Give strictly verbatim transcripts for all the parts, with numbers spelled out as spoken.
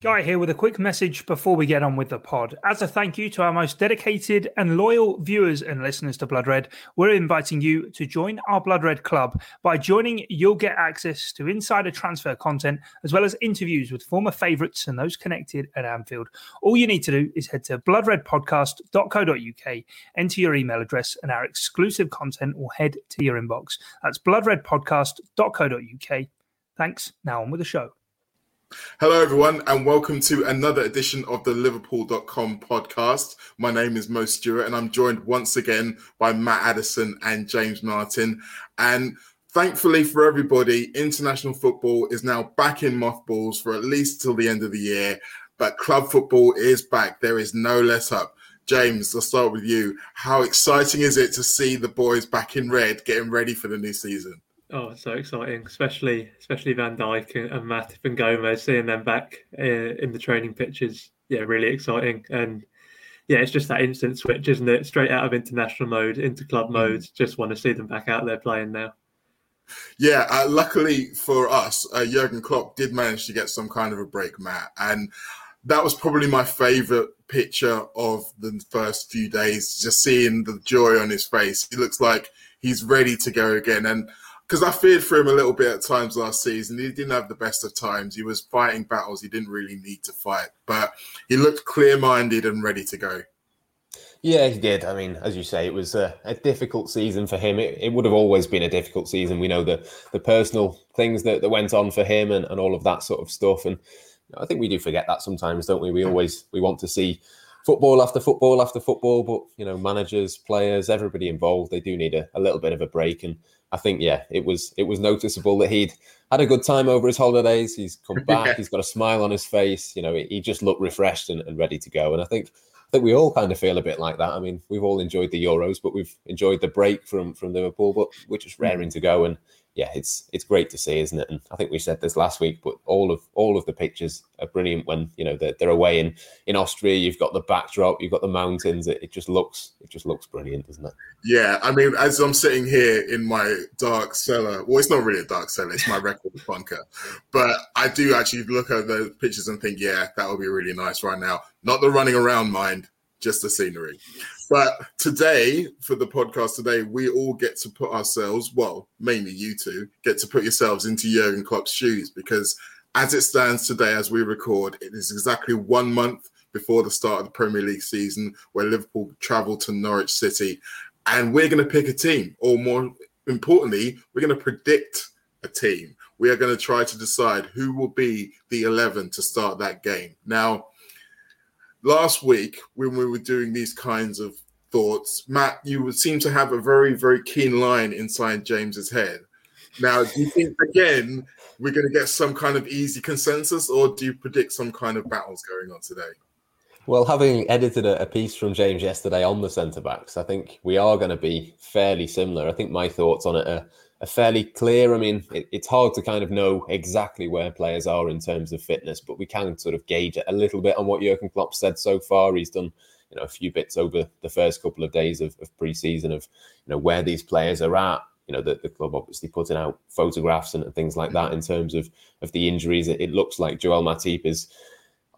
Guy here with a quick message before we get on with the pod. As a thank you to our most dedicated and loyal viewers and listeners to Blood Red, we're inviting you to join our Blood Red Club. By joining, you'll get access to insider transfer content, as well as interviews with former favourites and those connected at Anfield. All you need to do is head to blood red podcast dot co dot u k, enter your email address, and our exclusive content will head to your inbox. That's blood red podcast dot co dot u k. Thanks. Now on with the show. Hello, everyone, and welcome to another edition of the Liverpool dot com podcast. My name is Mo Stewart, and I'm joined once again by Matt Addison and James Martin. And thankfully for everybody, international football is now back in mothballs for at least till the end of the year. But club football is back. There is no let up. James, I'll start with you. How exciting is it to see the boys back in red getting ready for the new season? Oh, it's so exciting, especially especially Van Dijk and, and Matip and Gomez, seeing them back uh, in the training pitches. Yeah, really exciting. And yeah, it's just that instant switch, isn't it? Straight out of international mode into club mode. Just want to see them back out there playing now. Yeah, uh, luckily for us, uh, Jürgen Klopp did manage to get some kind of a break, Matt. And that was probably my favourite picture of the first few days, just seeing the joy on his face. He looks like he's ready to go again. And because I feared for him a little bit at times last season. He didn't have the best of times. He was fighting battles he didn't really need to fight. But he looked clear-minded and ready to go. Yeah, he did. I mean, as you say, it was a, a difficult season for him. It, it would have always been a difficult season. We know the, the personal things that, that went on for him and, and all of that sort of stuff. And I think we do forget that sometimes, don't we? We always we want to see football after football after football. But, you know, managers, players, everybody involved, they do need a, a little bit of a break. And I think, yeah, it was it was noticeable that he'd had a good time over his holidays. He's come back. Yeah. He's got a smile on his face. You know, he just looked refreshed and, and ready to go. And I think that we all kind of feel a bit like that. I mean, we've all enjoyed the Euros, but we've enjoyed the break from, from Liverpool, but we're just raring to go. And yeah, it's it's great to see, isn't it? And I think we said this last week, but all of all of the pictures are brilliant when, you know, they're, they're away in, in Austria. You've got the backdrop, you've got the mountains. It, it just looks it just looks brilliant, doesn't it? Yeah, I mean, as I'm sitting here in my dark cellar, well, it's not really a dark cellar, it's my record bunker, but I do actually look at the pictures and think, yeah, that would be really nice right now. Not the running around mind, just the scenery. But today, for the podcast today, we all get to put ourselves, well, mainly you two, get to put yourselves into Jurgen Klopp's shoes, because as it stands today, as we record, it is exactly one month before the start of the Premier League season where Liverpool travel to Norwich City. And we're going to pick a team, or more importantly, we're going to predict a team. We are going to try to decide who will be the eleven to start that game. Now, last week, when we were doing these kinds of thoughts, Matt, you would seem to have a very, very keen line inside James's head. Now, do you think, again, we're going to get some kind of easy consensus, or do you predict some kind of battles going on today? Well, having edited a piece from James yesterday on the centre-backs, I think we are going to be fairly similar. I think my thoughts on it are, are fairly clear. I mean, it, it's hard to kind of know exactly where players are in terms of fitness, but we can sort of gauge it a little bit on what Jurgen Klopp said so far. He's done, you know, a few bits over the first couple of days of, of pre-season of, you know, where these players are at. You know, the, the club obviously putting out photographs and, and things like that in terms of, of the injuries. It, it looks like Joel Matip is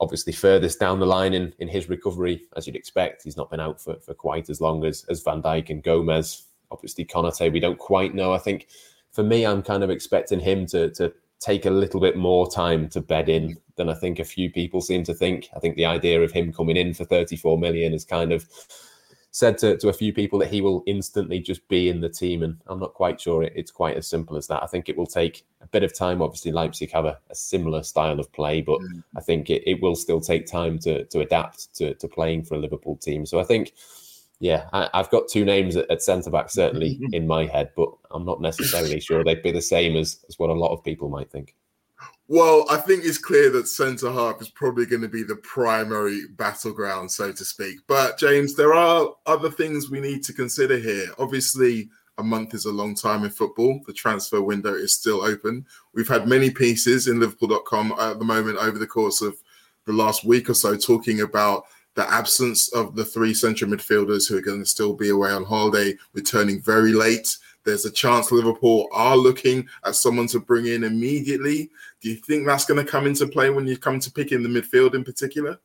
obviously furthest down the line in, in his recovery, as you'd expect. He's not been out for, for quite as long as, as Van Dijk and Gomez. Obviously, Konate, we don't quite know. I think, for me, I'm kind of expecting him to to take a little bit more time to bed in than I think a few people seem to think. I think the idea of him coming in for thirty-four million is kind of said to, to a few people that he will instantly just be in the team, and I'm not quite sure it, it's quite as simple as that. I think it will take a bit of time. Obviously, Leipzig have a, a similar style of play, but mm. I think it, it will still take time to to adapt to, to playing for a Liverpool team. So I think... Yeah, I, I've got two names at, at centre-back, certainly, in my head, but I'm not necessarily sure they'd be the same as, as what a lot of people might think. Well, I think it's clear that centre-half is probably going to be the primary battleground, so to speak. But, James, there are other things we need to consider here. Obviously, a month is a long time in football. The transfer window is still open. We've had many pieces in Liverpool dot com at the moment over the course of the last week or so talking about the absence of the three central midfielders who are going to still be away on holiday, returning very late. There's a chance Liverpool are looking at someone to bring in immediately. Do you think that's going to come into play when you come to picking the midfield in particular?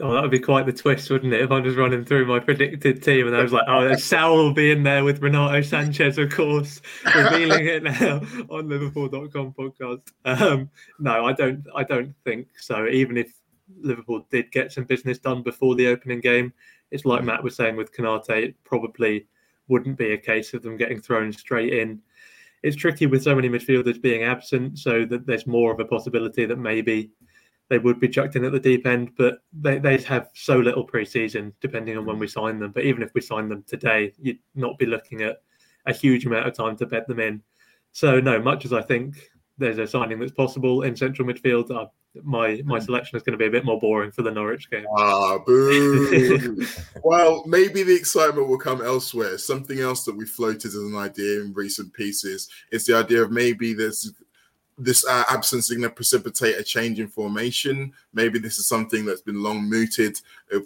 Oh, that would be quite the twist, wouldn't it? If I was running through my predicted team and I was like, oh, Sal will be in there with Renato Sanchez, of course, revealing it now on Liverpool dot com podcast. Um, no, I don't I don't think so. Even if Liverpool did get some business done before the opening game, it's like Matt was saying with Konate, it probably wouldn't be a case of them getting thrown straight in. It's tricky with so many midfielders being absent, so that there's more of a possibility that maybe they would be chucked in at the deep end, but they, they have so little pre-season, depending on when we sign them. But even if we sign them today, you'd not be looking at a huge amount of time to bed them in. So, no, much as I think there's a signing that's possible in central midfield, uh, my my selection is going to be a bit more boring for the Norwich game. Ah, boo! Well, maybe the excitement will come elsewhere. Something else that we floated as an idea in recent pieces is the idea of maybe there's... This uh, absence is going to precipitate a change in formation. Maybe this is something that's been long mooted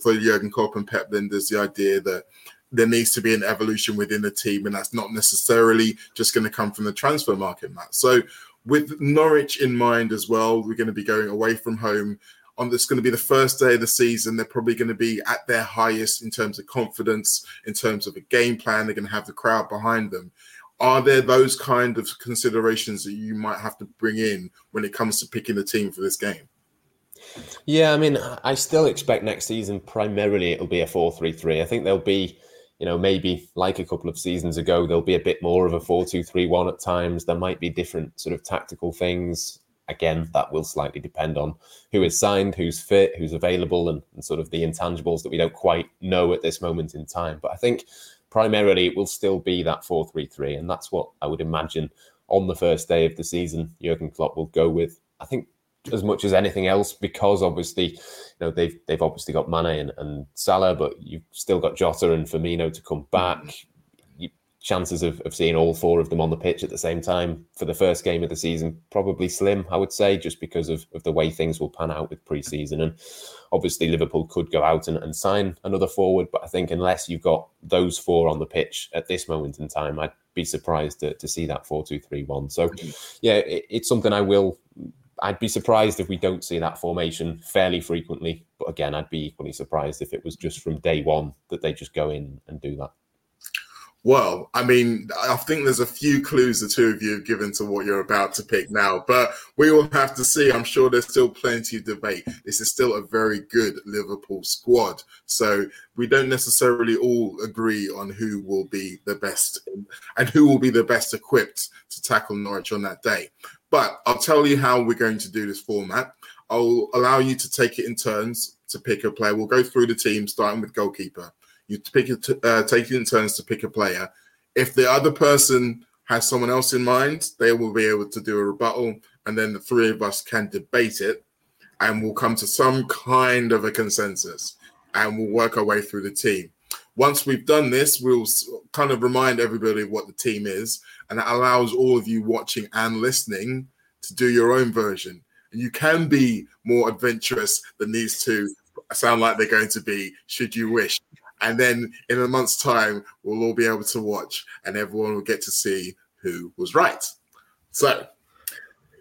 for Jürgen Klopp and Pep. Then there's the idea that there needs to be an evolution within the team, and that's not necessarily just going to come from the transfer market, Matt. So with Norwich in mind as well, we're going to be going away from home. On this, going to be the first day of the season. They're probably going to be at their highest in terms of confidence, in terms of a game plan. They're going to have the crowd behind them. Are there those kind of considerations that you might have to bring in when it comes to picking the team for this game? Yeah, I mean, I still expect next season primarily it'll be a four three three. I think there'll be, you know, maybe like a couple of seasons ago, there'll be a bit more of a four two three one at times. There might be different sort of tactical things. Again, that will slightly depend on who is signed, who's fit, who's available, and, and sort of the intangibles that we don't quite know at this moment in time. But I think primarily, it will still be that four three three, and that's what I would imagine on the first day of the season Jurgen Klopp will go with. I think as much as anything else, because obviously, you know, they've they've obviously got Mane and, and Salah, but you've still got Jota and Firmino to come back. You, chances of, of seeing all four of them on the pitch at the same time for the first game of the season probably slim, I would say, just because of, of the way things will pan out with pre-season. And obviously, Liverpool could go out and, and sign another forward, but I think unless you've got those four on the pitch at this moment in time, I'd be surprised to, to see that four two three one. So, yeah, it, it's something I will... I'd be surprised if we don't see that formation fairly frequently, but again, I'd be equally surprised if it was just from day one that they just go in and do that. Well, I mean, I think there's a few clues the two of you have given to what you're about to pick now, but we will have to see. I'm sure there's still plenty of debate. This is still a very good Liverpool squad, so we don't necessarily all agree on who will be the best and who will be the best equipped to tackle Norwich on that day. But I'll tell you how we're going to do this format. I'll allow you to take it in turns to pick a player. We'll go through the team, starting with goalkeeper. You pick it, uh, take it in turns to pick a player. If the other person has someone else in mind, they will be able to do a rebuttal, and then the three of us can debate it, and we'll come to some kind of a consensus, and we'll work our way through the team. Once we've done this, we'll kind of remind everybody what the team is, and that allows all of you watching and listening to do your own version. And you can be more adventurous than these two sound like they're going to be, should you wish. And then in a month's time, we'll all be able to watch and everyone will get to see who was right. So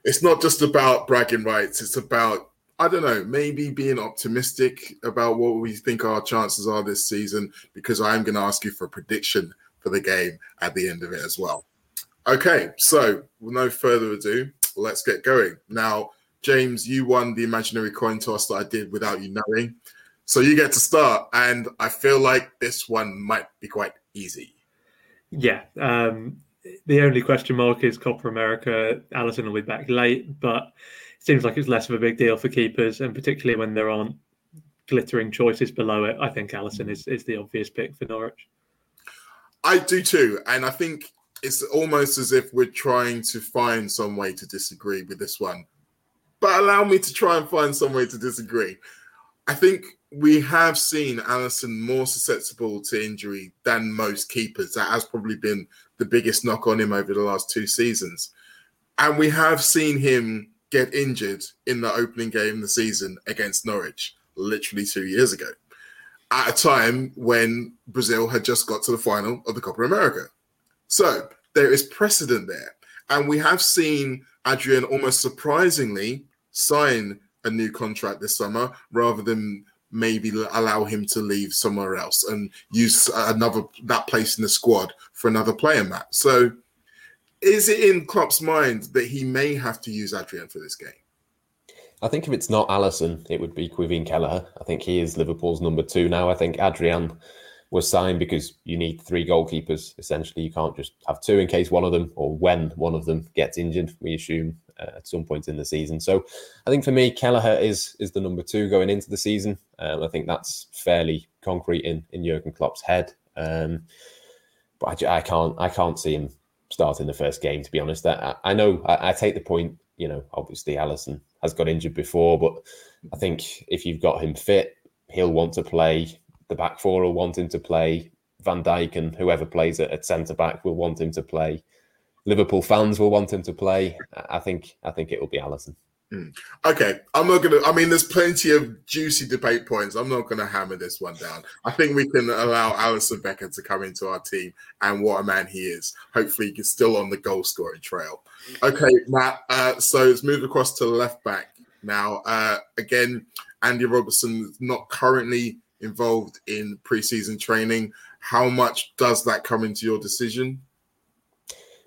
it's not just about bragging rights. It's about, I don't know, maybe being optimistic about what we think our chances are this season, because I'm going to ask you for a prediction for the game at the end of it as well. Okay, so with no further ado, let's get going. Now, James, you won the imaginary coin toss that I did without you knowing. So you get to start, and I feel like this one might be quite easy. Yeah. Um, the only question mark is Copa America. Alisson will be back late, but it seems like it's less of a big deal for keepers, and particularly when there aren't glittering choices below it. I think Alisson is, is the obvious pick for Norwich. I do too, and I think it's almost as if we're trying to find some way to disagree with this one. But allow me to try and find some way to disagree. I think we have seen Alisson more susceptible to injury than most keepers. That has probably been the biggest knock on him over the last two seasons. And we have seen him get injured in the opening game of the season against Norwich, literally two years ago, at a time when Brazil had just got to the final of the Copa America. So there is precedent there. And we have seen Adrian almost surprisingly sign a new contract this summer rather than maybe allow him to leave somewhere else and use another that place in the squad for another player, Matt. So is it in Klopp's mind that he may have to use Adrian for this game? I think if it's not Alisson, it would be Quiveen Kelleher. I think he is Liverpool's number two now. I think Adrian was signed because you need three goalkeepers. Essentially, you can't just have two in case one of them or when one of them gets injured, we assume, uh, at some point in the season. So I think for me, Kelleher is is the number two going into the season. Um, I think that's fairly concrete in, in Jurgen Klopp's head. Um, but I, I can't I can't see him starting the first game, to be honest. I, I know I, I take the point. You know, obviously Alisson has got injured before, but I think if you've got him fit, he'll want to play. The back four will want him to play. Van Dijk and whoever plays at centre-back will want him to play. Liverpool fans will want him to play. I think I think it will be Alisson. Mm. Okay, I'm not going to... I mean, there's plenty of juicy debate points. I'm not going to hammer this one down. I think we can allow Alisson Becker to come into our team, and what a man he is. Hopefully, he's still on the goal-scoring trail. Okay, Matt, uh, so let's move across to left-back now. Uh, again, Andy Robertson is not currently involved in pre-season training. How much does that come into your decision?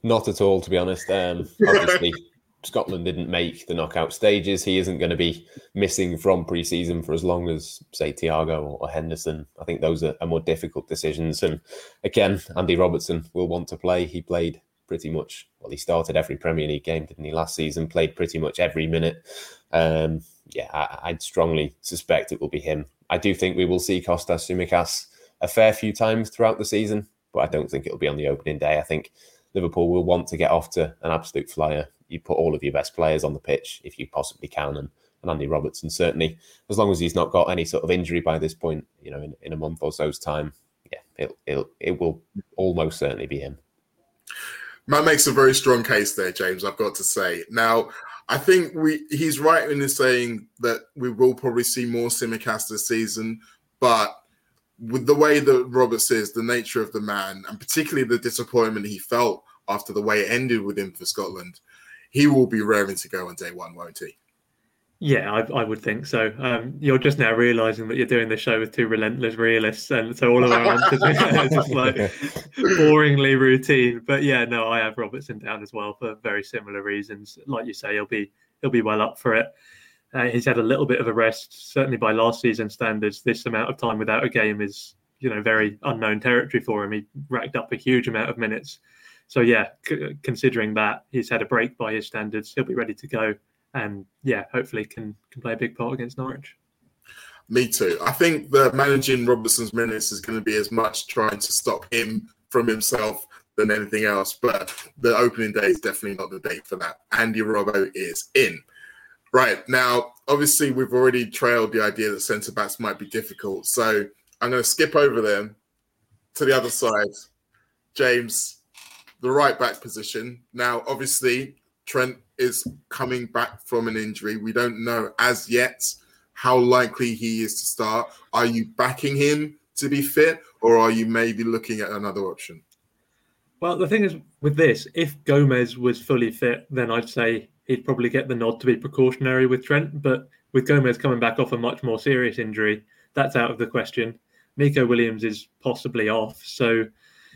Not at all, to be honest. Um, obviously, Scotland didn't make the knockout stages. He isn't going to be missing from pre-season for as long as, say, Thiago or Henderson. I think those are, are more difficult decisions. And again, Andy Robertson will want to play. He played pretty much, well, he started every Premier League game, didn't he, last season? Played pretty much every minute. Um, yeah, I, I'd strongly suspect it will be him. I do think we will see Kostas Tsimikas a fair few times throughout the season, but I don't think it'll be on the opening day. I think Liverpool will want to get off to an absolute flyer. You put all of your best players on the pitch if you possibly can, and, and Andy Robertson certainly, as long as he's not got any sort of injury by this point, you know, in, in a month or so's time, yeah, it it'll, it will almost certainly be him. Matt makes a very strong case there, James, I've got to say. Now, I think we he's right in saying that we will probably see more Tsimikas this season, but with the way that Roberts is, the nature of the man, and particularly the disappointment he felt after the way it ended with him for Scotland, he will be raring to go on day one, won't he? Yeah, I, I would think so. Um, you're just now realising that you're doing this show with two relentless realists, and so all of our answers are just like boringly routine. But yeah, no, I have Robertson down as well for very similar reasons. Like you say, he'll be he'll be well up for it. Uh, he's had a little bit of a rest, certainly by last season standards. This amount of time without a game is, you know, very unknown territory for him. He racked up a huge amount of minutes. So yeah, c- considering that he's had a break by his standards, he'll be ready to go. And yeah, hopefully can, can play a big part against Norwich. Me too. I think that managing Robertson's minutes is going to be as much trying to stop him from himself than anything else. But the opening day is definitely not the day for that. Andy Robbo is in. Right. Now, obviously, we've already trailed the idea that centre-backs might be difficult. So I'm going to skip over them to the other side. James, the right-back position. Now, obviously, Trent is coming back from an injury. We don't know as yet how likely he is to start. Are you backing him to be fit, or are you maybe looking at another option? Well, the thing is with this, if Gomez was fully fit, then I'd say he'd probably get the nod to be precautionary with Trent. But with Gomez coming back off a much more serious injury, that's out of the question. Nico Williams is possibly off. So,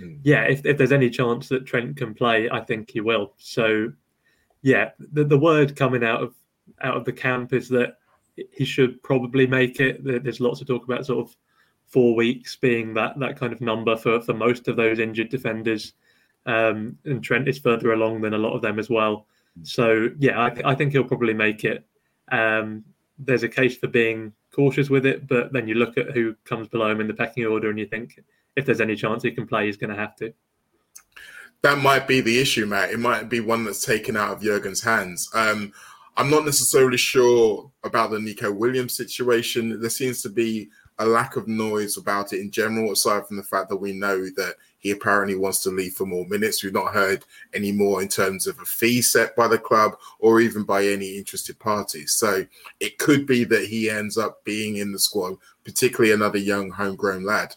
mm. yeah, if, if there's any chance that Trent can play, I think he will. So, yeah, the, the word coming out of out of the camp is that he should probably make it. There's lots of talk about sort of four weeks being that that kind of number for, for most of those injured defenders. Um, and Trent is further along than a lot of them as well. So, yeah, I, I think he'll probably make it. Um, there's a case for being cautious with it, but then you look at who comes below him in the pecking order and you think if there's any chance he can play, he's going to have to. That might be the issue, Matt. It might be one that's taken out of Jurgen's hands. Um, I'm not necessarily sure about the Nico Williams situation. There seems to be a lack of noise about it in general, aside from the fact that we know that he apparently wants to leave for more minutes. We've not heard any more in terms of a fee set by the club or even by any interested parties. So it could be that he ends up being in the squad, particularly another young homegrown lad.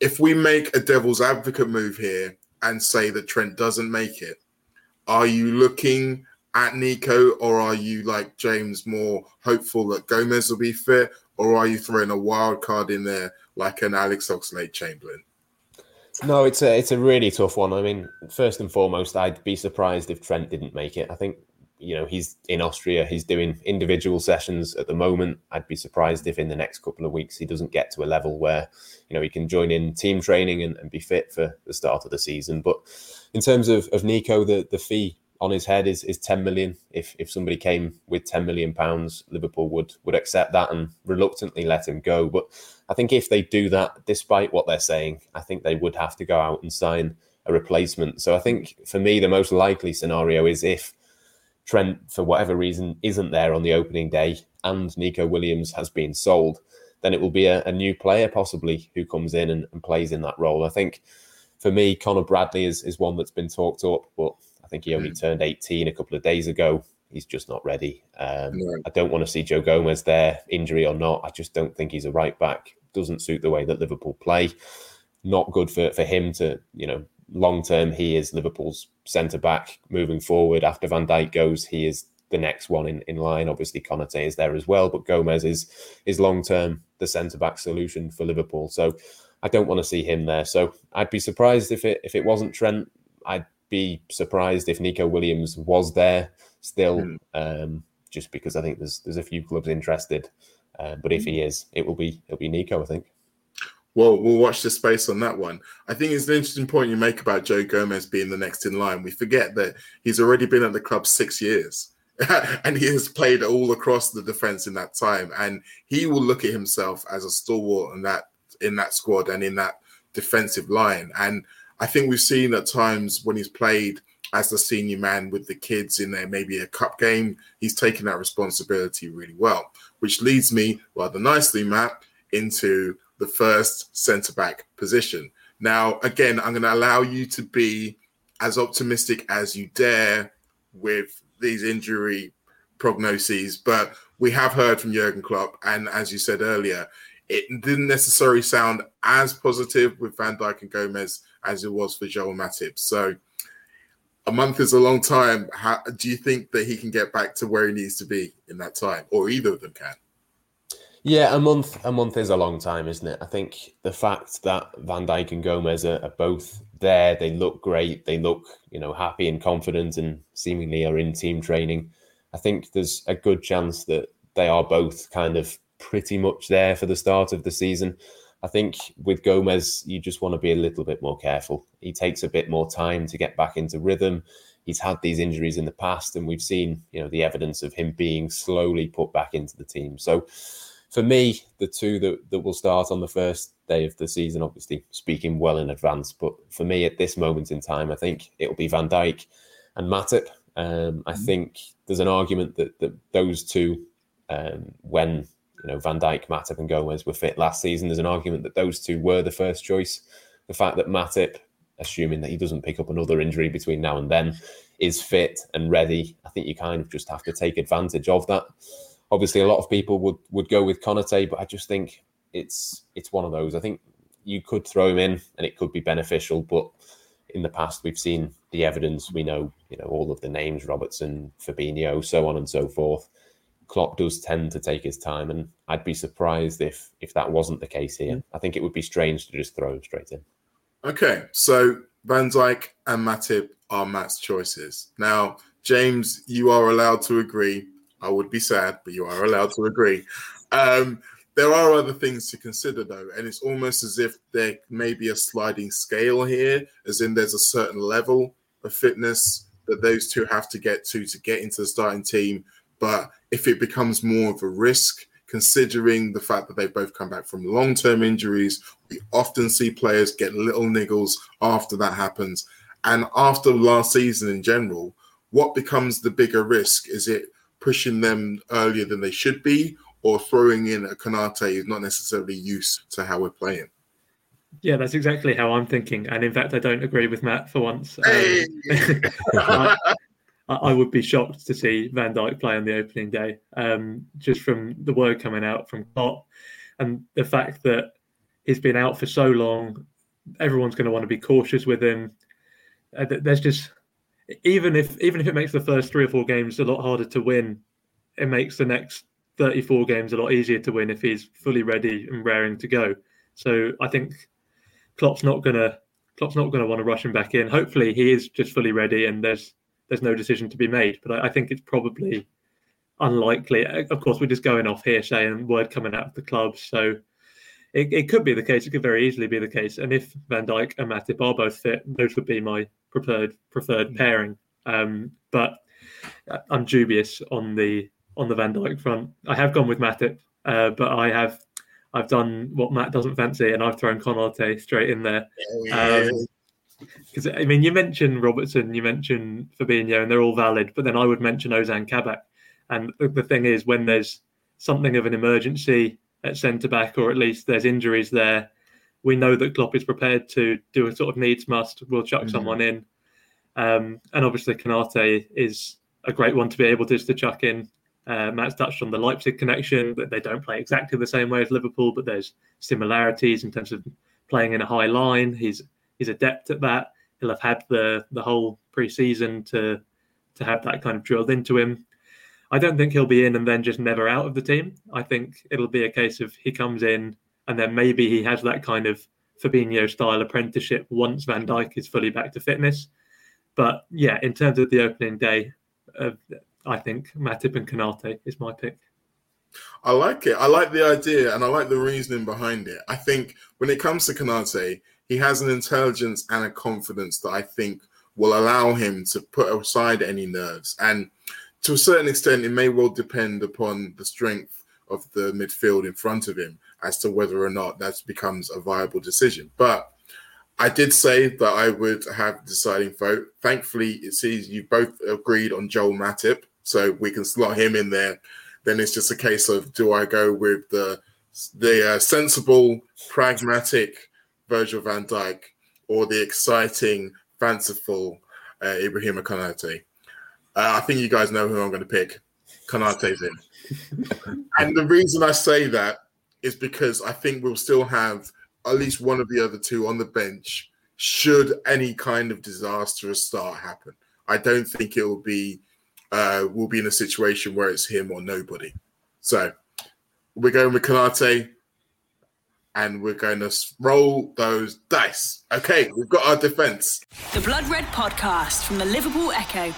If we make a devil's advocate move here, and say that Trent doesn't make it? Are you looking at Nico, or are you, like James, more hopeful that Gomez will be fit, or are you throwing a wild card in there like an Alex Oxlade-Chamberlain? No, it's a, it's a really tough one. I mean, first and foremost, I'd be surprised if Trent didn't make it. I think, you know, he's in Austria. He's doing individual sessions at the moment. I'd be surprised if in the next couple of weeks he doesn't get to a level where, you know, he can join in team training and, and be fit for the start of the season. But in terms of, of Nico, the, the fee on his head is is ten million. If if somebody came with ten million pounds, Liverpool would would accept that and reluctantly let him go. But I think if they do that, despite what they're saying, I think they would have to go out and sign a replacement. So I think for me, the most likely scenario is if Trent, for whatever reason, isn't there on the opening day and Nico Williams has been sold, then it will be a, a new player possibly who comes in and, and plays in that role. I think for me, Connor Bradley is, is one that's been talked up, but I think he only turned eighteen a couple of days ago. He's just not ready. Um, yeah. I don't want to see Joe Gomez there, injury or not. I just don't think he's a right back. Doesn't suit the way that Liverpool play. Not good for, for him to, you know, long term, he is Liverpool's centre back moving forward. After Van Dijk goes, he is the next one in, in line. Obviously, Konate is there as well, but Gomez is, is long term the centre back solution for Liverpool. So I don't want to see him there. So I'd be surprised if it if it wasn't Trent. I'd be surprised if Nico Williams was there still, mm. um, just because I think there's there's a few clubs interested. Uh, but if he is, it will be it'll be Nico, I think. Well, we'll watch the space on that one. I think it's an interesting point you make about Joe Gomez being the next in line. We forget that he's already been at the club six years and he has played all across the defence in that time. And he will look at himself as a stalwart in that, in that squad and in that defensive line. And I think we've seen at times when he's played as the senior man with the kids in there, maybe a cup game, he's taken that responsibility really well, which leads me rather nicely, Matt, into the first centre-back position. Now, again, I'm going to allow you to be as optimistic as you dare with these injury prognoses, but we have heard from Jürgen Klopp, and as you said earlier, it didn't necessarily sound as positive with Van Dijk and Gomez as it was for Joel Matip. So a month is a long time. How, do you think that he can get back to where he needs to be in that time, or either of them can? Yeah, a month a month is a long time, isn't it? I think the fact that Van Dijk and Gomez are, are both there, they look great, they look, you know, happy and confident and seemingly are in team training. I think there's a good chance that they are both kind of pretty much there for the start of the season. I think with Gomez, you just want to be a little bit more careful. He takes a bit more time to get back into rhythm. He's had these injuries in the past, and we've seen, you know, the evidence of him being slowly put back into the team. So for me, the two that, that will start on the first day of the season, obviously speaking well in advance, but for me at this moment in time, I think it'll be Van Dijk and Matip. Um, I mm-hmm. think there's an argument that, that those two, um, when you know, Van Dijk, Matip and Gomez were fit last season, there's an argument that those two were the first choice. The fact that Matip, assuming that he doesn't pick up another injury between now and then, is fit and ready, I think you kind of just have to take advantage of that. Obviously, a lot of people would, would go with Konate, but I just think it's it's one of those. I think you could throw him in and it could be beneficial, but in the past, we've seen the evidence. We know, you know, all of the names, Robertson, Fabinho, so on and so forth. Klopp does tend to take his time, and I'd be surprised if if that wasn't the case here. I think it would be strange to just throw him straight in. Okay, so Van Dijk and Matip are Matt's choices. Now, James, you are allowed to agree. I would be sad, but you are allowed to agree. Um, there are other things to consider, though, and it's almost as if there may be a sliding scale here, as in there's a certain level of fitness that those two have to get to to get into the starting team. But if it becomes more of a risk, considering the fact that they've both come back from long-term injuries, we often see players get little niggles after that happens. And after last season in general, what becomes the bigger risk? Is it pushing them earlier than they should be, or throwing in a Konate who's not necessarily used to how we're playing? Yeah, that's exactly how I'm thinking. And in fact, I don't agree with Matt for once. Hey. Um, I, I would be shocked to see Van Dijk play on the opening day, um, just from the word coming out from Klopp and the fact that he's been out for so long. Everyone's going to want to be cautious with him. Uh, there's just even if even if it makes the first three or four games a lot harder to win, it makes the next thirty-four games a lot easier to win if he's fully ready and raring to go. So I think Klopp's not gonna Klopp's not gonna want to rush him back in. Hopefully he is just fully ready and there's there's no decision to be made. But I, I think it's probably unlikely. Of course, we're just going off hearsay and word coming out of the club, so it, it could be the case. It could very easily be the case. And if Van Dijk and Matip are both fit, those would be my preferred preferred pairing. Um, but I'm dubious on the on the Van Dijk front. I have gone with Matip, uh, but I have I've done what Matt doesn't fancy, and I've thrown Konate straight in there. Yeah. Um, Because, I mean, you mentioned Robertson, you mentioned Fabinho, and they're all valid. But then I would mention Ozan Kabak. And the thing is, when there's something of an emergency at centre-back, or at least there's injuries there, we know that Klopp is prepared to do a sort of needs must. We'll chuck mm-hmm. someone in. Um, and obviously, Konate is a great one to be able to, to chuck in. Uh, Matt's touched on the Leipzig connection, that they don't play exactly the same way as Liverpool, but there's similarities in terms of playing in a high line. He's... He's adept at that. He'll have had the, the whole pre-season to to have that kind of drilled into him. I don't think he'll be in and then just never out of the team. I think it'll be a case of he comes in and then maybe he has that kind of Fabinho-style apprenticeship once Van Dijk is fully back to fitness. But yeah, in terms of the opening day, uh, I think Matip and Konate is my pick. I like it. I like the idea and I like the reasoning behind it. I think when it comes to Konate, he has an intelligence and a confidence that I think will allow him to put aside any nerves. And to a certain extent, it may well depend upon the strength of the midfield in front of him as to whether or not that becomes a viable decision. But I did say that I would have the deciding vote. Thankfully, it sees you both agreed on Joel Matip, so we can slot him in there. Then it's just a case of, do I go with the, the uh, sensible, pragmatic Virgil van Dijk or the exciting, fanciful uh, Ibrahima Konate? Uh, I think you guys know who I'm going to pick. Konate's in. And the reason I say that is because I think we'll still have at least one of the other two on the bench should any kind of disastrous start happen. I don't think it will be, uh, we'll be in a situation where it's him or nobody. So we're going with Konate. And we're going to roll those dice. Okay, we've got our defence. The Blood Red podcast from the Liverpool Echo.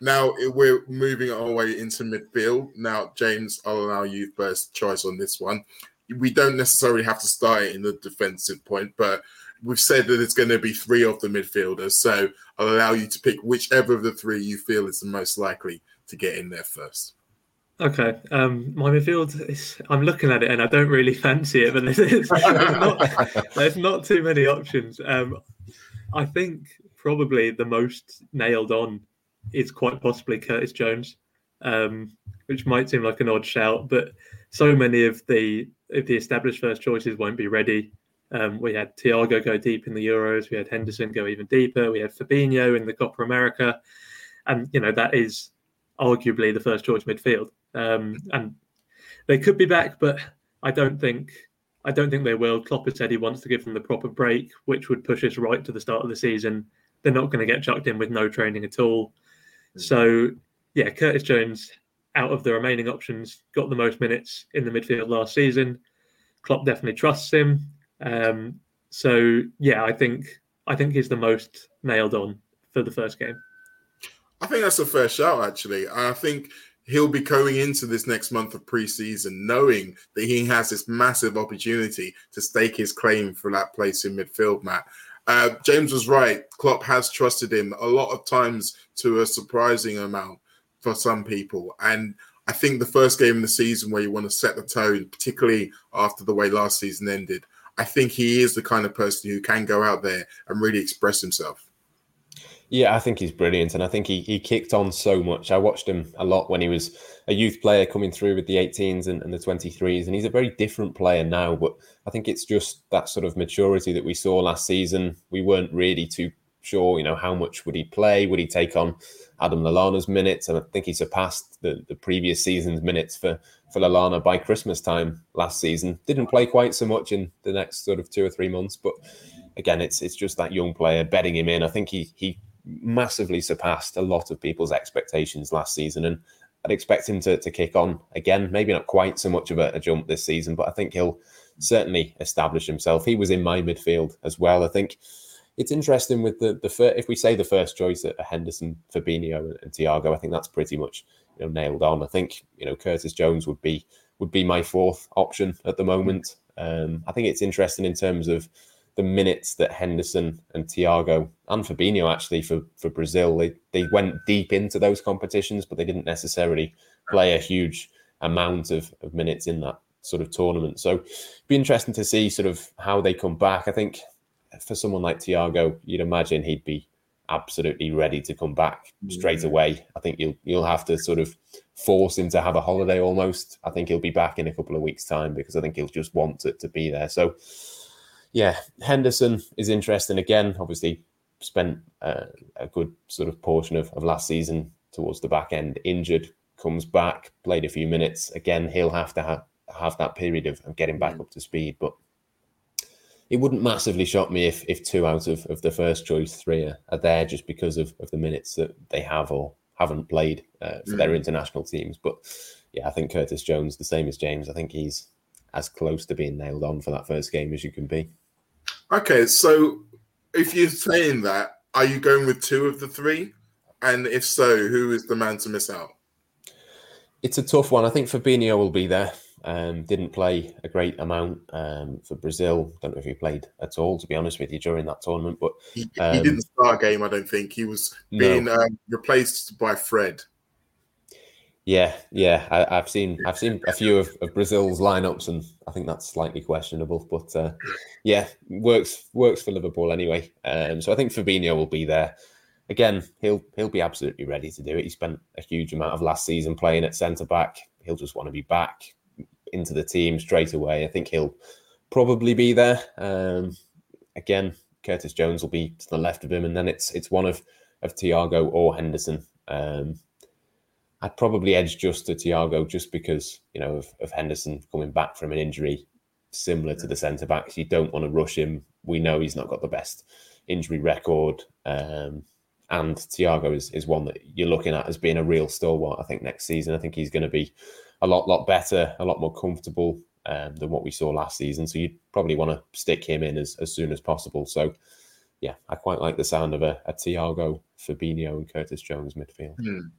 Now we're moving our way into midfield. Now, James, I'll allow you first choice on this one. We don't necessarily have to start it in the defensive point, but we've said that it's going to be three of the midfielders. So I'll allow you to pick whichever of the three you feel is the most likely to get in there first. Okay, um, my midfield, is, I'm looking at it and I don't really fancy it, but there's, there's, not, there's not too many options. Um, I think probably the most nailed on is quite possibly Curtis Jones, um, which might seem like an odd shout, but so many of the of the established first choices won't be ready. Um, we had Thiago go deep in the Euros, we had Henderson go even deeper, we had Fabinho in the Copa America, and you know that is arguably the first choice midfield. Um, and they could be back, but I don't think I don't think they will. Klopp has said he wants to give them the proper break, which would push us right to the start of the season. They're not going to get chucked in with no training at all. Mm-hmm. So, yeah, Curtis Jones, out of the remaining options, got the most minutes in the midfield last season. Klopp definitely trusts him. Um, so, yeah, I think I think he's the most nailed on for the first game. I think that's a fair shout, actually. I think he'll be going into this next month of pre-season knowing that he has this massive opportunity to stake his claim for that place in midfield, Matt. Uh, James was right. Klopp has trusted him a lot of times to a surprising amount for some people. And I think the first game of the season where you want to set the tone, particularly after the way last season ended, I think he is the kind of person who can go out there and really express himself. Yeah, I think he's brilliant. And I think he, he kicked on so much. I watched him a lot when he was a youth player coming through with the eighteens and, and the twenty-threes. And he's a very different player now. But I think it's just that sort of maturity that we saw last season. We weren't really too sure, you know, how much would he play? Would he take on Adam Lallana's minutes? And I think he surpassed the, the previous season's minutes for, for Lallana by Christmas time last season. Didn't play quite so much in the next sort of two or three months. But again, it's it's just that young player, bedding him in. I think he he massively surpassed a lot of people's expectations last season, and I'd expect him to to kick on again. Maybe not quite so much of a, a jump this season, but I think he'll certainly establish himself. He was in my midfield as well. I think it's interesting with the the fir- if we say the first choice at Henderson, Fabinho, and, and Thiago, I think that's pretty much you know nailed on. I think you know Curtis Jones would be would be my fourth option at the moment. Um, I think it's interesting in terms of the minutes that Henderson and Thiago and Fabinho actually for, for Brazil, they, they went deep into those competitions, but they didn't necessarily play a huge amount of, of minutes in that sort of tournament. So it'd be interesting to see sort of how they come back. I think for someone like Thiago, you'd imagine he'd be absolutely ready to come back straight away. I think you'll you'll have to sort of force him to have a holiday almost. I think he'll be back in a couple of weeks' time because I think he'll just want it to be there. So, yeah, Henderson is interesting again. Obviously, spent uh, a good sort of portion of, of last season towards the back end injured, comes back, played a few minutes. Again, he'll have to ha- have that period of, of getting back up to speed, but it wouldn't massively shock me if, if two out of, of the first choice three are, are there just because of, of the minutes that they have or haven't played uh, for mm. their international teams. But yeah, I think Curtis Jones, the same as James, I think he's as close to being nailed on for that first game as you can be. Okay, so if you're saying that, are you going with two of the three? And if so, who is the man to miss out? It's a tough one. I think Fabinho will be there. Um, didn't play a great amount um, for Brazil. Don't know if he played at all, to be honest with you, during that tournament. But he, um, he didn't start a game, I don't think. He was being no. um, replaced by Fred. Yeah, yeah. I, I've seen I've seen a few of, of Brazil's lineups, and I think that's slightly questionable. But uh, yeah, works works for Liverpool anyway. Um, so I think Fabinho will be there. Again, he'll he'll be absolutely ready to do it. He spent a huge amount of last season playing at centre back. He'll just want to be back into the team straight away. I think he'll probably be there. Um, again, Curtis Jones will be to the left of him, and then it's it's one of, of Thiago or Henderson. Um, I'd probably edge just to Thiago just because, you know, of, of Henderson coming back from an injury similar to the centre-backs. You don't want to rush him. We know he's not got the best injury record. Um, and Thiago is, is one that you're looking at as being a real stalwart, I think, next season. I think he's going to be a lot, lot better, a lot more comfortable um, than what we saw last season. So you'd probably want to stick him in as, as soon as possible. So, yeah, I quite like the sound of a, a Thiago, Fabinho and Curtis Jones midfield. Mm.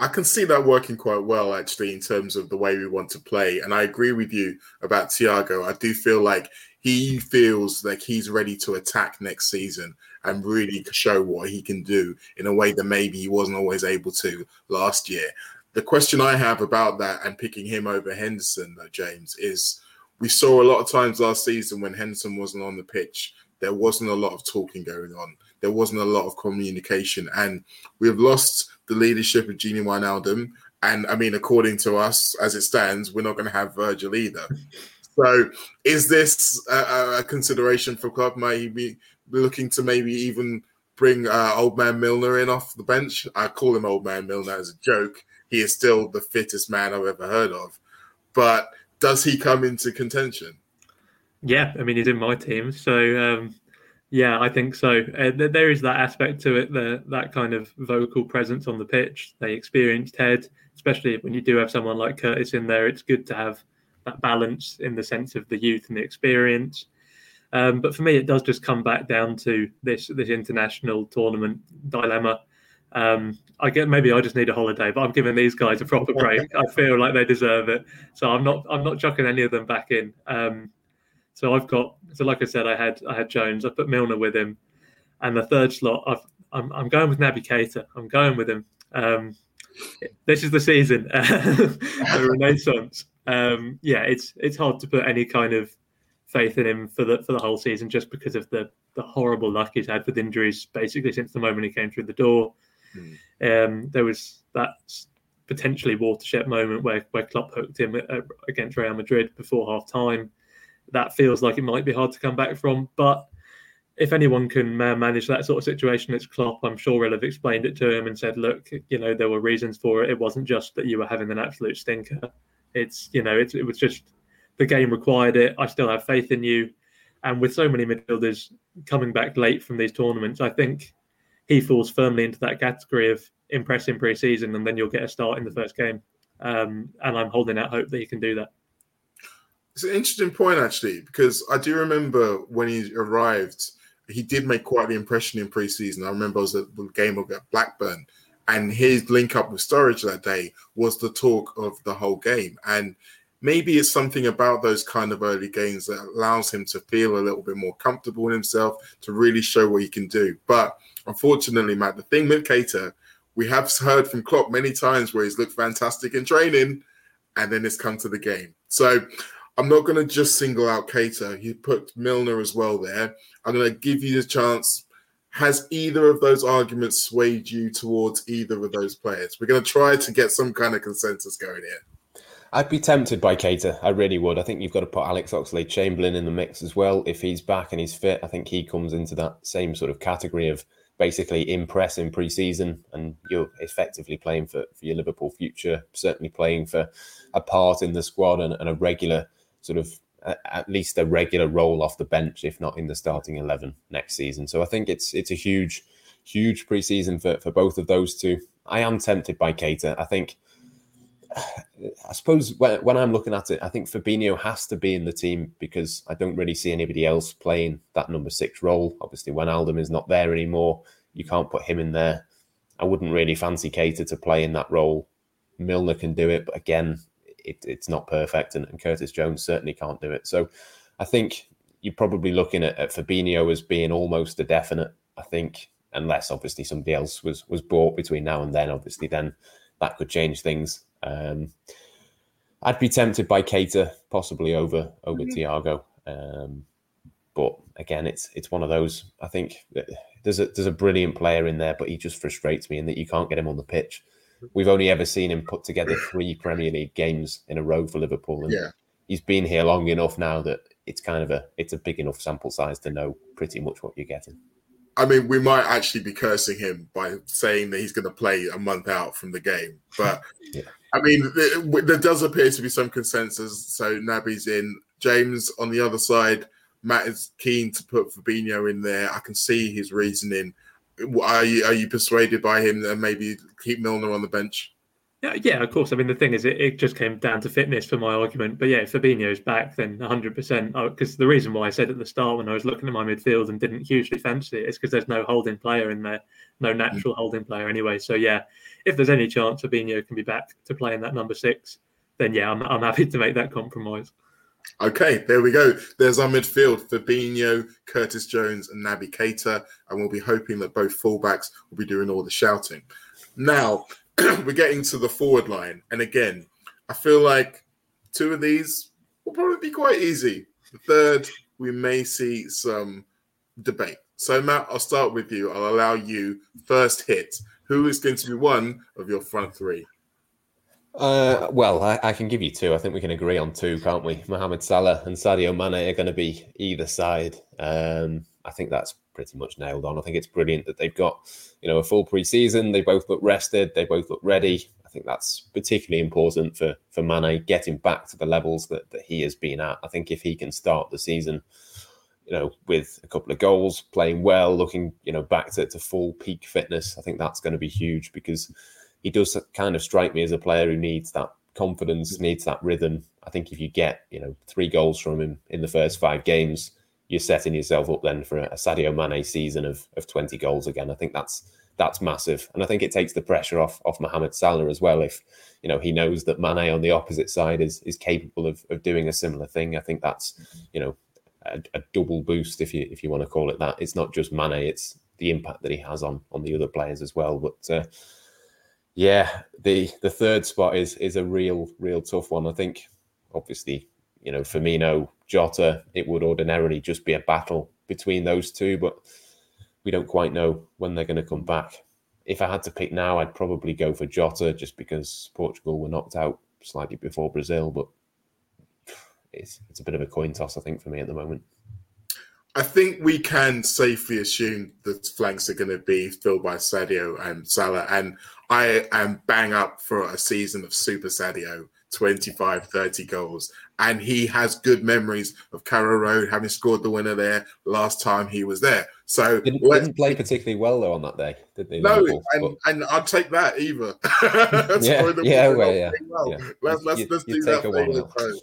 I can see that working quite well, actually, in terms of the way we want to play. And I agree with you about Thiago. I do feel like he feels like he's ready to attack next season and really show what he can do in a way that maybe he wasn't always able to last year. The question I have about that and picking him over Henderson, though, James, is we saw a lot of times last season when Henderson wasn't on the pitch, there wasn't a lot of talking going on. There wasn't a lot of communication. And we've lost the leadership of Genie Wijnaldum. And, I mean, according to us, as it stands, we're not going to have Virgil either. So is this a, a consideration for club? Might he be looking to maybe even bring uh, old man Milner in off the bench? I call him old man Milner as a joke. He is still the fittest man I've ever heard of. But does he come into contention? Yeah, I mean, he's in my team. So, um, yeah, I think so. Uh, there is that aspect to it, the, that kind of vocal presence on the pitch. They experienced head, especially when you do have someone like Curtis in there. It's good to have that balance in the sense of the youth and the experience. Um, but for me, it does just come back down to this, this international tournament dilemma. Um, I get maybe I just need a holiday, but I'm giving these guys a proper break. I feel like they deserve it, so I'm not I'm not chucking any of them back in. Um, so I've got so like I said, I had I had Jones. I put Milner with him, and the third slot I've, I'm I'm going with Naby Keita. I'm going with him. Um, this is the season, the renaissance. Um, yeah, it's it's hard to put any kind of faith in him for the for the whole season just because of the the horrible luck he's had with injuries basically since the moment he came through the door. Um, there was that potentially watershed moment where, where Klopp hooked him against Real Madrid before half-time. That feels like it might be hard to come back from, but if anyone can manage that sort of situation, it's Klopp. I'm sure he'll have explained it to him and said, look, you know, there were reasons for it. It wasn't just that you were having an absolute stinker. It's, you know, it's, it was just the game required it. I still have faith in you. And with so many midfielders coming back late from these tournaments, I think he falls firmly into that category of impress in pre-season and then you'll get a start in the first game. Um, and I'm holding out hope that he can do that. It's an interesting point, actually, because I do remember when he arrived, he did make quite the impression in pre-season. I remember it was at the game of Blackburn, and his link-up with Sturridge that day was the talk of the whole game. And maybe it's something about those kind of early games that allows him to feel a little bit more comfortable in himself, to really show what he can do. But unfortunately, Matt, the thing with Keita, we have heard from Klopp many times where he's looked fantastic in training, and then it's come to the game. So I'm not going to just single out Keita. You put Milner as well there. I'm going to give you the chance. Has either of those arguments swayed you towards either of those players? We're going to try to get some kind of consensus going here. I'd be tempted by Keita. I really would. I think you've got to put Alex Oxlade-Chamberlain in the mix as well. If he's back and he's fit, I think he comes into that same sort of category of basically impress in pre-season, and you're effectively playing for, for your Liverpool future, certainly playing for a part in the squad and, and a regular sort of at least a regular role off the bench, if not in the starting eleven next season. So I think it's it's a huge, huge preseason for, for both of those two. I am tempted by Keita. I think, I suppose when, when I'm looking at it, I think Fabinho has to be in the team because I don't really see anybody else playing that number six role. Obviously, Wijnaldum is not there anymore. You can't put him in there. I wouldn't really fancy Keita to play in that role. Milner can do it, but again, It, it's not perfect, and, and Curtis Jones certainly can't do it. So I think you're probably looking at, at Fabinho as being almost a definite, I think, unless obviously somebody else was was bought between now and then. Obviously, then that could change things. Um, I'd be tempted by Keita, possibly over over mm-hmm. Thiago. Um, but again, it's it's one of those, I think, there's a, there's a brilliant player in there, but he just frustrates me in that you can't get him on the pitch. We've only ever seen him put together three Premier League games in a row for Liverpool. And yeah. He's been here long enough now that it's kind of a it's a big enough sample size to know pretty much what you're getting. I mean, we might actually be cursing him by saying that he's going to play a month out from the game. But, yeah. I mean, there, there does appear to be some consensus. So, Naby's in. James, on the other side, Matt is keen to put Fabinho in there. I can see his reasoning. Are you, are you persuaded by him and maybe keep Milner on the bench? Yeah, yeah, of course. I mean, the thing is, it, it just came down to fitness for my argument. But yeah, if Fabinho's back, then one hundred percent. Because the reason why I said at the start when I was looking at my midfield and didn't hugely fancy it is because there's no holding player in there, no natural mm-hmm. holding player anyway. So yeah, if there's any chance Fabinho can be back to playing that number six, then yeah, I'm, I'm happy to make that compromise. Okay, there we go. There's our midfield, Fabinho, Curtis Jones and Naby Keita, and we'll be hoping that both fullbacks will be doing all the shouting. Now, we're getting to the forward line, and again, I feel like two of these will probably be quite easy. The third, we may see some debate. So, Matt, I'll start with you. I'll allow you first hit. Who is going to be one of your front three? Uh, well, I, I can give you two. I think we can agree on two, can't we? Mohamed Salah and Sadio Mane are going to be either side. Um, I think that's pretty much nailed on. I think it's brilliant that they've got, you know, a full pre-season. They both look rested. They both look ready. I think that's particularly important for, for Mane, getting back to the levels that, that he has been at. I think if he can start the season, you know, with a couple of goals, playing well, looking, you know, back to, to full peak fitness, I think that's going to be huge because he does kind of strike me as a player who needs that confidence, needs that rhythm. I think if you get, you know, three goals from him in the first five games, you're setting yourself up then for a Sadio Mane season of of twenty goals again. I think that's that's massive. And I think it takes the pressure off off Mohamed Salah as well. If, you know, he knows that Mane on the opposite side is is capable of, of doing a similar thing, I think that's, you know, a, a double boost, if you if you want to call it that. It's not just Mane, it's the impact that he has on, on the other players as well. But uh, yeah, the, the third spot is is a real, real tough one. I think, obviously, you know, Firmino, Jota, it would ordinarily just be a battle between those two, but we don't quite know when they're going to come back. If I had to pick now, I'd probably go for Jota just because Portugal were knocked out slightly before Brazil, but it's it's a bit of a coin toss, I think, for me at the moment. I think we can safely assume that flanks are going to be filled by Sadio and Salah. And I am bang up for a season of Super Sadio twenty-five, thirty goals. And he has good memories of Carrow Road, having scored the winner there last time he was there. So didn't, didn't play particularly well, though, on that day, did they? No, Liverpool, and, but... and I'll take that either. yeah, yeah, well, yeah, well. yeah. Let's, let's, you, let's do that.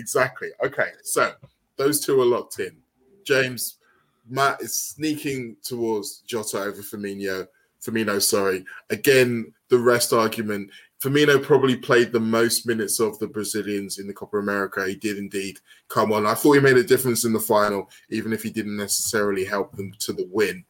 Exactly. Okay, so those two are locked in. James, Matt is sneaking towards Jota over Firmino. Firmino, sorry. Again, the rest argument. Firmino probably played the most minutes of the Brazilians in the Copa America. He did indeed come on. I thought he made a difference in the final, even if he didn't necessarily help them to the win.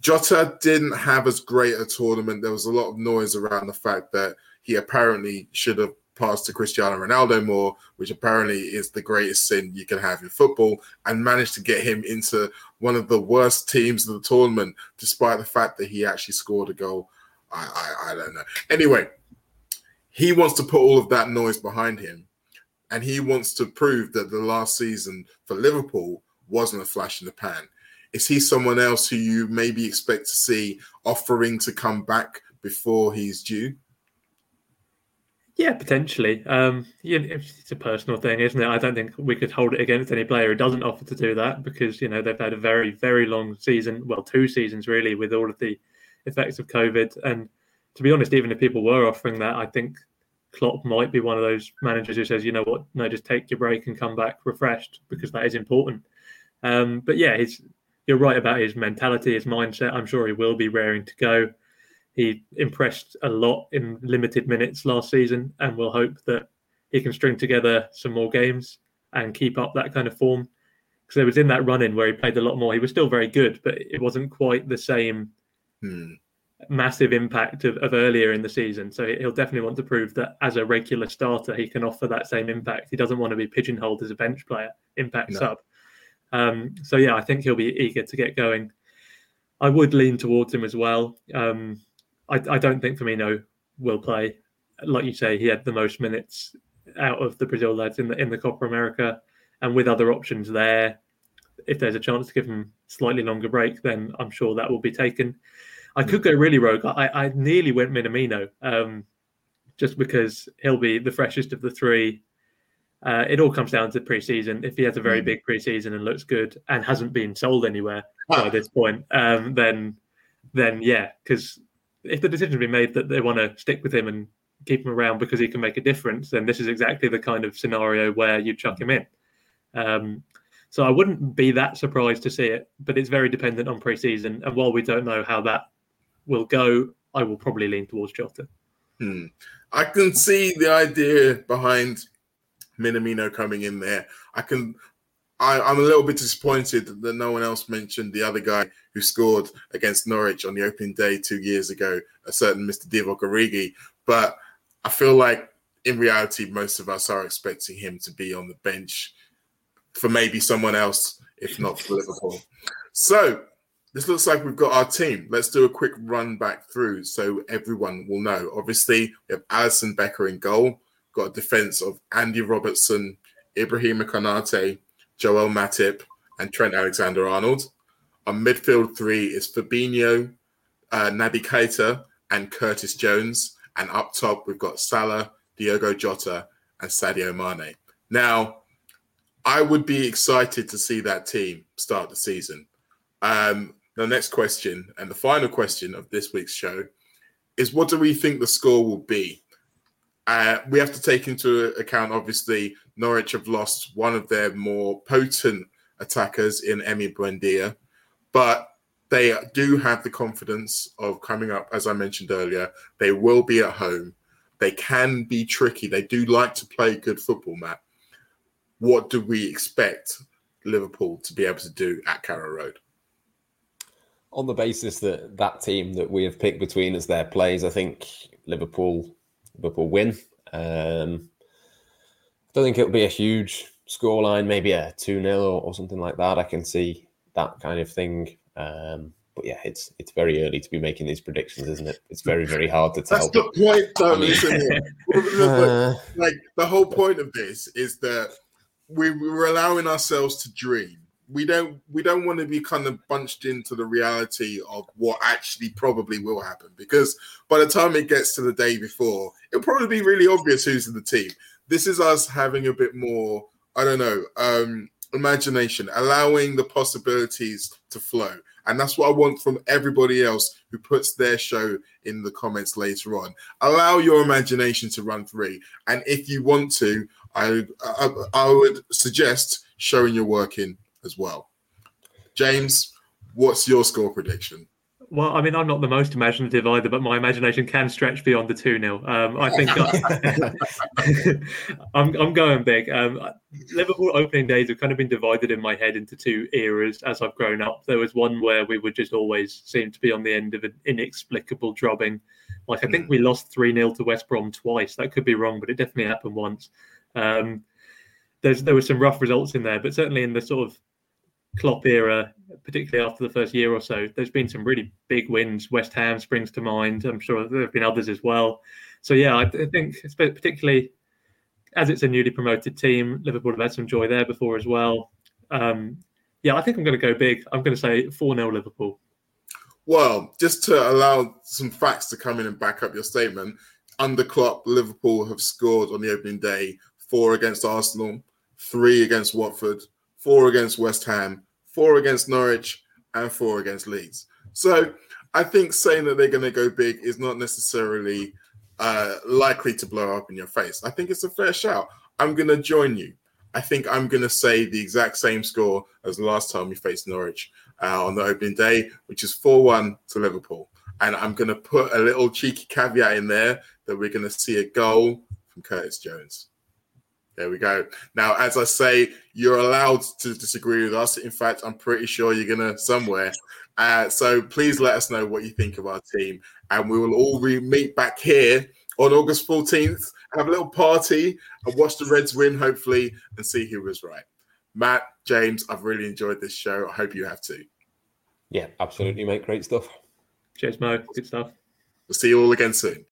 Jota didn't have as great a tournament. There was a lot of noise around the fact that he apparently should have passed to Cristiano Ronaldo more, which apparently is the greatest sin you can have in football, and managed to get him into one of the worst teams of the tournament, despite the fact that he actually scored a goal. I, I, I don't know. Anyway, he wants to put all of that noise behind him, and he wants to prove that the last season for Liverpool wasn't a flash in the pan. Is he someone else who you maybe expect to see offering to come back before he's due? Yeah, potentially. Um, you know, it's a personal thing, isn't it? I don't think we could hold it against any player who doesn't offer to do that, because, you know, they've had a very, very long season, well, two seasons really, with all of the effects of COVID. And to be honest, even if people were offering that, I think Klopp might be one of those managers who says, you know what, no, just take your break and come back refreshed, because that is important. Um, but yeah, his, you're right about his mentality, his mindset. I'm sure he will be raring to go. He impressed a lot in limited minutes last season, and we'll hope that he can string together some more games and keep up that kind of form. Because there was in that run-in where he played a lot more. He was still very good, but it wasn't quite the same hmm. massive impact of, of earlier in the season. So he'll definitely want to prove that as a regular starter, he can offer that same impact. He doesn't want to be pigeonholed as a bench player, impact no. sub. Um, so, yeah, I think he'll be eager to get going. I would lean towards him as well. Um, I, I don't think Firmino will play. Like you say, he had the most minutes out of the Brazil lads in the in the Copa America. And with other options there, if there's a chance to give him slightly longer break, then I'm sure that will be taken. I could go really rogue. I, I nearly went Minamino, um, just because he'll be the freshest of the three. Uh, it all comes down to pre-season. If he has a very mm. big pre-season and looks good and hasn't been sold anywhere ah. by this point, um, then, then yeah, because if the decision has been made that they want to stick with him and keep him around because he can make a difference, then this is exactly the kind of scenario where you chuck him in. Um, so I wouldn't be that surprised to see it, but it's very dependent on pre-season. And while we don't know how that will go, I will probably lean towards Jota. Hmm. I can see the idea behind Minamino coming in there. I can... I, I'm a little bit disappointed that no one else mentioned the other guy who scored against Norwich on the opening day two years ago, a certain Mister Divock Origi. But I feel like in reality, most of us are expecting him to be on the bench for maybe someone else, if not for Liverpool. So this looks like we've got our team. Let's do a quick run back through so everyone will know. Obviously, we have Alisson Becker in goal. We've got a defence of Andy Robertson, Ibrahima Konate, Joel Matip, and Trent Alexander-Arnold. Our midfield three is Fabinho, uh, Naby Keita, and Curtis Jones. And up top, we've got Salah, Diogo Jota, and Sadio Mane. Now, I would be excited to see that team start the season. Um, the next question, and the final question of this week's show, is what do we think the score will be? Uh, we have to take into account, obviously, Norwich have lost one of their more potent attackers in Emi Buendia, but they do have the confidence of coming up, as I mentioned earlier. They will be at home. They can be tricky. They do like to play good football, Matt. What do we expect Liverpool to be able to do at Carrow Road? On the basis that that team that we have picked between us their plays, I think Liverpool... Liverpool win. Um, I don't think it'll be a huge scoreline, maybe a two nil or, or something like that. I can see that kind of thing. Um, but yeah, it's it's very early to be making these predictions, isn't it? It's very, very hard to tell. That's the point, though, isn't it? uh, like, the whole point of this is that we, we were allowing ourselves to dream. we don't we don't want to be kind of bunched into the reality of what actually probably will happen, because by the time it gets to the day before, it'll probably be really obvious who's in the team. This is us having a bit more, I don't know, um, imagination, allowing the possibilities to flow. And that's what I want from everybody else who puts their show in the comments later on. Allow your imagination to run free. And if you want to, I, I, I would suggest showing your work in as well. James, what's your score prediction? Well, I mean, I'm not the most imaginative either, but my imagination can stretch beyond the two nil. Um, I think I, I'm, I'm going big. Um, Liverpool opening days have kind of been divided in my head into two eras as I've grown up. There was one where we would just always seem to be on the end of an inexplicable drubbing. Like, I think we lost three nil to West Brom twice. That could be wrong, but it definitely happened once. Um, there's, there were some rough results in there, but certainly in the sort of Klopp era, particularly after the first year or so, there's been some really big wins. West Ham springs to mind. I'm sure there have been others as well. So, yeah, I think particularly as it's a newly promoted team, Liverpool have had some joy there before as well. Um, yeah, I think I'm going to go big. I'm going to say four nil Liverpool. Well, just to allow some facts to come in and back up your statement, under Klopp, Liverpool have scored on the opening day four against Arsenal, three against Watford, four against West Ham, four against Norwich, and four against Leeds. So I think saying that they're going to go big is not necessarily uh, likely to blow up in your face. I think it's a fair shout. I'm going to join you. I think I'm going to say the exact same score as the last time we faced Norwich uh, on the opening day, which is four one to Liverpool. And I'm going to put a little cheeky caveat in there that we're going to see a goal from Curtis Jones. There we go. Now, as I say, you're allowed to disagree with us. In fact, I'm pretty sure you're going to somewhere. Uh, so please let us know what you think of our team. And we will all re- meet back here on August fourteenth, have a little party and watch the Reds win, hopefully, and see who was right. Matt, James, I've really enjoyed this show. I hope you have too. Yeah, absolutely, mate. Great stuff. Cheers, Mo. Good stuff. We'll see you all again soon.